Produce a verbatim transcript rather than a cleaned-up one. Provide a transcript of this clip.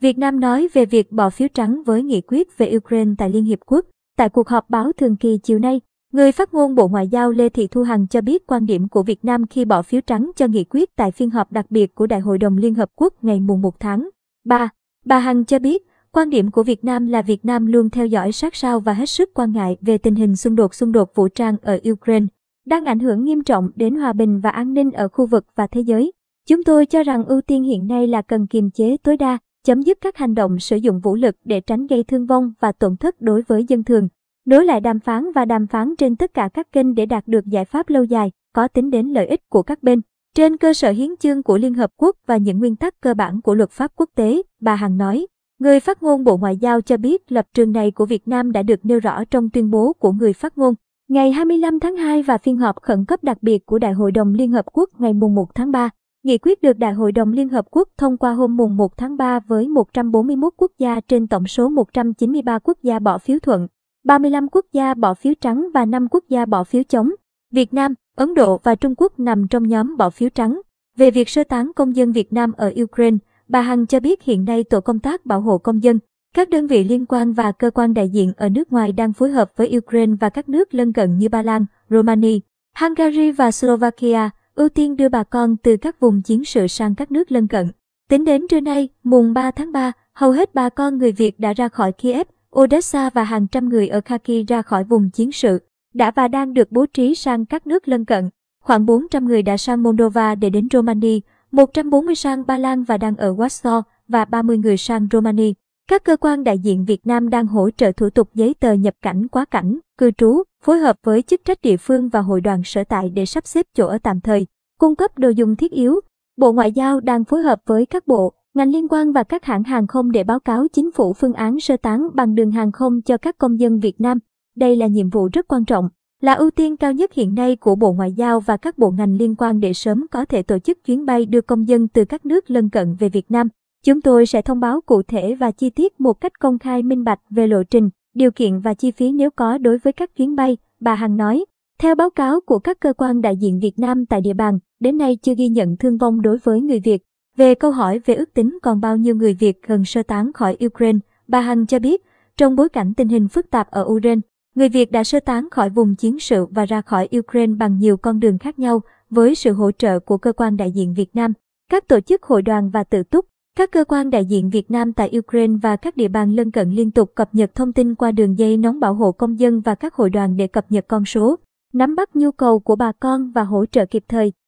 Việt Nam nói về việc bỏ phiếu trắng với nghị quyết về Ukraine tại Liên Hiệp Quốc. Tại cuộc họp báo thường kỳ chiều nay, người phát ngôn Bộ Ngoại giao Lê Thị Thu Hằng cho biết quan điểm của Việt Nam khi bỏ phiếu trắng cho nghị quyết tại phiên họp đặc biệt của Đại hội đồng Liên Hợp Quốc ngày mùng một tháng ba. Bà Hằng cho biết, quan điểm của Việt Nam là Việt Nam luôn theo dõi sát sao và hết sức quan ngại về tình hình xung đột xung đột vũ trang ở Ukraine, đang ảnh hưởng nghiêm trọng đến hòa bình và an ninh ở khu vực và thế giới. Chúng tôi cho rằng ưu tiên hiện nay là cần kiềm chế tối đa, chấm dứt các hành động sử dụng vũ lực để tránh gây thương vong và tổn thất đối với dân thường. Nối lại đàm phán và đàm phán trên tất cả các kênh để đạt được giải pháp lâu dài, có tính đến lợi ích của các bên, trên cơ sở hiến chương của Liên Hợp Quốc và những nguyên tắc cơ bản của luật pháp quốc tế, bà Hằng nói. Người phát ngôn Bộ Ngoại giao cho biết lập trường này của Việt Nam đã được nêu rõ trong tuyên bố của người phát ngôn ngày hai mươi lăm tháng hai và phiên họp khẩn cấp đặc biệt của Đại hội đồng Liên Hợp Quốc ngày mùng một tháng ba. Nghị quyết được Đại hội đồng Liên Hợp Quốc thông qua hôm mùng một tháng ba với một trăm bốn mươi mốt quốc gia trên tổng số một trăm chín mươi ba quốc gia bỏ phiếu thuận, ba mươi lăm quốc gia bỏ phiếu trắng và năm quốc gia bỏ phiếu chống. Việt Nam, Ấn Độ và Trung Quốc nằm trong nhóm bỏ phiếu trắng. Về việc sơ tán công dân Việt Nam ở Ukraine, bà Hằng cho biết hiện nay tổ công tác bảo hộ công dân, các đơn vị liên quan và cơ quan đại diện ở nước ngoài đang phối hợp với Ukraine và các nước lân cận như Ba Lan, Romania, Hungary và Slovakia, ưu tiên đưa bà con từ các vùng chiến sự sang các nước lân cận. Tính đến trưa nay, mùng ba tháng ba, hầu hết bà con người Việt đã ra khỏi Kiev, Odessa và hàng trăm người ở Kharkiv ra khỏi vùng chiến sự, đã và đang được bố trí sang các nước lân cận. Khoảng bốn trăm người đã sang Moldova để đến Romania, một trăm bốn mươi sang Ba Lan và đang ở Warsaw và ba mươi người sang Romania. Các cơ quan đại diện Việt Nam đang hỗ trợ thủ tục giấy tờ nhập cảnh, quá cảnh, cư trú, phối hợp với chức trách địa phương và hội đoàn sở tại để sắp xếp chỗ ở tạm thời, cung cấp đồ dùng thiết yếu. Bộ Ngoại giao đang phối hợp với các bộ, ngành liên quan và các hãng hàng không để báo cáo chính phủ phương án sơ tán bằng đường hàng không cho các công dân Việt Nam. Đây là nhiệm vụ rất quan trọng, là ưu tiên cao nhất hiện nay của Bộ Ngoại giao và các bộ ngành liên quan để sớm có thể tổ chức chuyến bay đưa công dân từ các nước lân cận về Việt Nam. Chúng tôi sẽ thông báo cụ thể và chi tiết một cách công khai minh bạch về lộ trình, điều kiện và chi phí nếu có đối với các chuyến bay, bà Hằng nói. Theo báo cáo của các cơ quan đại diện Việt Nam tại địa bàn, đến nay chưa ghi nhận thương vong đối với người Việt. Về câu hỏi về ước tính còn bao nhiêu người Việt cần sơ tán khỏi Ukraine, bà Hằng cho biết, trong bối cảnh tình hình phức tạp ở Ukraine, người Việt đã sơ tán khỏi vùng chiến sự và ra khỏi Ukraine bằng nhiều con đường khác nhau với sự hỗ trợ của cơ quan đại diện Việt Nam, các tổ chức hội đoàn và tự túc. Các cơ quan đại diện Việt Nam tại Ukraine và các địa bàn lân cận liên tục cập nhật thông tin qua đường dây nóng bảo hộ công dân và các hội đoàn để cập nhật con số, nắm bắt nhu cầu của bà con và hỗ trợ kịp thời.